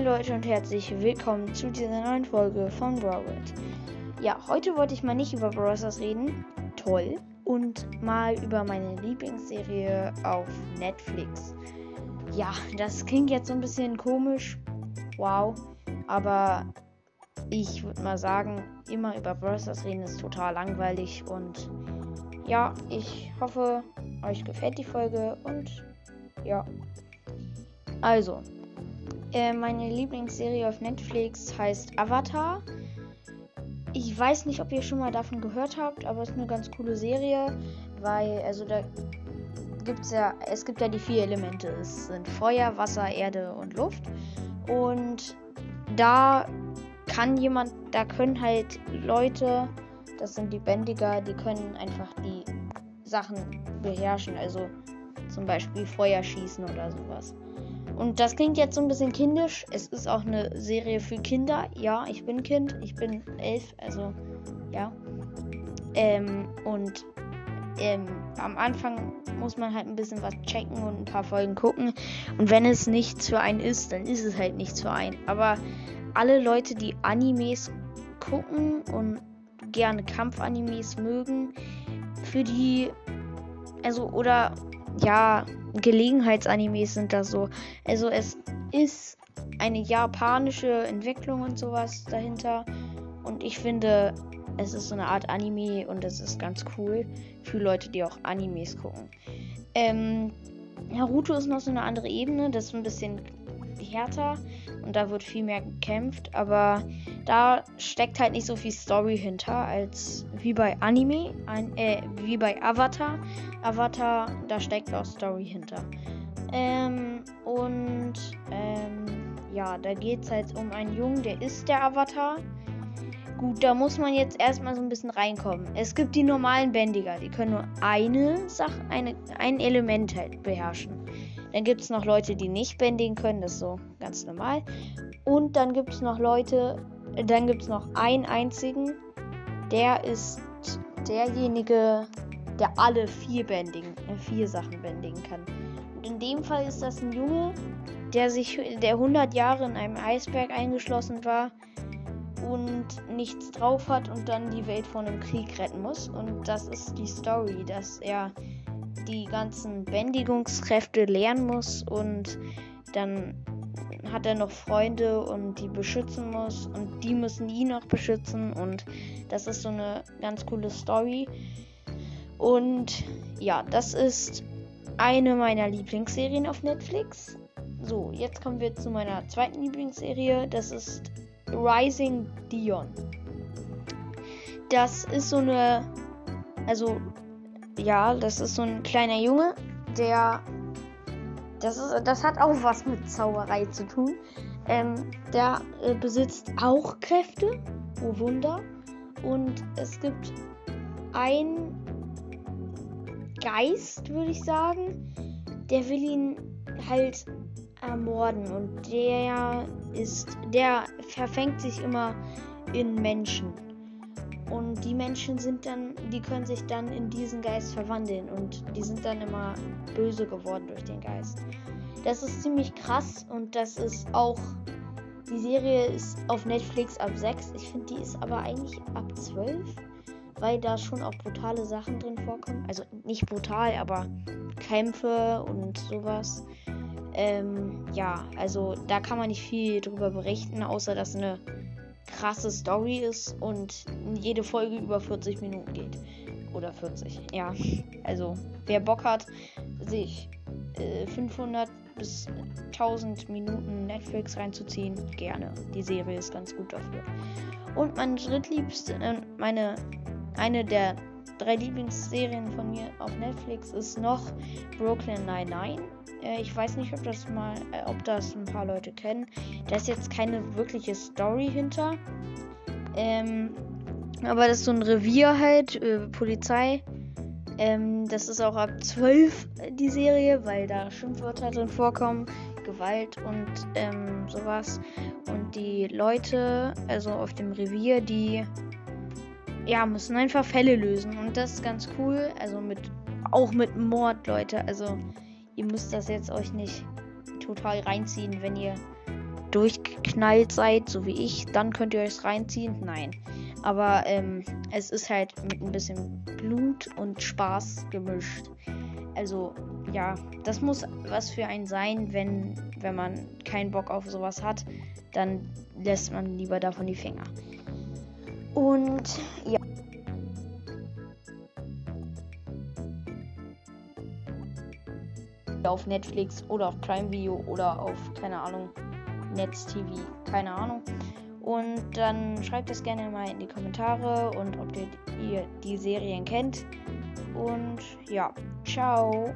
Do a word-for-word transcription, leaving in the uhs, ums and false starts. Moin Leute und herzlich willkommen zu dieser neuen Folge von BrawlWid. Ja, heute wollte ich mal nicht über Brawl Stars reden, toll, und mal über meine Lieblingsserie auf Netflix. Ja, das klingt jetzt so ein bisschen komisch, wow, aber ich würde mal sagen, immer über Brawl Stars reden ist total langweilig und ja, ich hoffe, euch gefällt die Folge und ja. Also, äh, meine Lieblingsserie auf Netflix heißt Avatar. Ich weiß nicht, ob ihr schon mal davon gehört habt, aber es ist eine ganz coole Serie, weil, also da gibt's ja, es gibt ja die vier Elemente. Es sind Feuer, Wasser, Erde und Luft. Und da kann jemand, da können halt Leute, das sind die Bändiger, die können einfach die Sachen beherrschen, also zum Beispiel Feuer schießen oder sowas. Und das klingt jetzt so ein bisschen kindisch. Es ist auch eine Serie für Kinder. Ja, ich bin Kind. Ich bin elf, also ja. Ähm, und ähm, am Anfang muss man halt ein bisschen was checken und ein paar Folgen gucken. Und wenn es nichts für einen ist, dann ist es halt nichts für einen. Aber alle Leute, die Animes gucken und gerne Kampfanimes mögen, für die, also oder ja, Gelegenheitsanimes sind das so. Also es ist eine japanische Entwicklung und sowas dahinter. Und ich finde, es ist so eine Art Anime und es ist ganz cool für Leute, die auch Animes gucken. Ähm, Naruto ist noch so eine andere Ebene, das ist ein bisschen härter und da wird viel mehr gekämpft, aber da steckt halt nicht so viel Story hinter als wie bei Anime, ein, äh, wie bei Avatar. Avatar, da steckt auch Story hinter. Ähm, und ähm, ja, da geht es halt um einen Jungen, der ist der Avatar. Gut, da muss man jetzt erstmal so ein bisschen reinkommen. Es gibt die normalen Bändiger, die können nur eine Sache, eine, ein Element halt beherrschen. Dann gibt es noch Leute, die nicht bändigen können, das ist so ganz normal. Und dann gibt es noch Leute, dann gibt es noch einen einzigen, der ist derjenige, der alle vier bändigen, vier Sachen bändigen kann. Und in dem Fall ist das ein Junge, der sich, der hundert Jahre in einem Eisberg eingeschlossen war und nichts drauf hat und dann die Welt vor einem Krieg retten muss. Und das ist die Story, dass er die ganzen Bändigungskräfte lernen muss und dann hat er noch Freunde und die beschützen muss und die müssen ihn noch beschützen und das ist so eine ganz coole Story. Und ja, das ist eine meiner Lieblingsserien auf Netflix. So, jetzt kommen wir zu meiner zweiten Lieblingsserie, das ist Rising Dion. Das ist so eine, also ja, das ist so ein kleiner Junge, der, das ist, das hat auch was mit Zauberei zu tun. Ähm, der äh, besitzt auch Kräfte, oh Wunder. Und es gibt einen Geist, würde ich sagen, der will ihn halt ermorden. Und der ist, der verfängt sich immer in Menschen. Und die Menschen sind dann, die können sich dann in diesen Geist verwandeln und die sind dann immer böse geworden durch den Geist. Das ist ziemlich krass und das ist auch, die Serie ist auf Netflix ab sechs, ich finde die ist aber eigentlich ab zwölf, weil da schon auch brutale Sachen drin vorkommen, also nicht brutal, aber Kämpfe und sowas. Ähm, ja, also da kann man nicht viel drüber berichten, außer dass eine krasse Story ist und jede Folge über vierzig Minuten geht. Oder vierzig, ja. Also, wer Bock hat, sich äh, fünfhundert bis tausend Minuten Netflix reinzuziehen, gerne. Die Serie ist ganz gut dafür. Und meine drittliebste, äh, meine, eine der drei Lieblingsserien von mir auf Netflix ist noch Brooklyn Nine-Nine. Ich weiß nicht, ob das mal, ob das ein paar Leute kennen. Da ist jetzt keine wirkliche Story hinter. Ähm, aber das ist so ein Revier halt, äh, Polizei. Ähm, das ist auch ab zwölf die Serie, weil da Schimpfwörter drin vorkommen, Gewalt und ähm, sowas. Und die Leute, also auf dem Revier, die ja müssen einfach Fälle lösen. Und das ist ganz cool. Also mit, auch mit Mord, Leute. Also ihr müsst das jetzt euch nicht total reinziehen, wenn ihr durchgeknallt seid, so wie ich, dann könnt ihr euch reinziehen. Nein. Aber ähm, es ist halt mit ein bisschen Blut und Spaß gemischt. Also, ja, das muss was für einen sein, wenn, wenn man keinen Bock auf sowas hat, dann lässt man lieber davon die Finger. Und ja. Auf Netflix oder auf Prime Video oder auf, keine Ahnung, Netz-T V, keine Ahnung. Und dann schreibt es gerne mal in die Kommentare und ob ihr die Serien kennt. Und ja, ciao.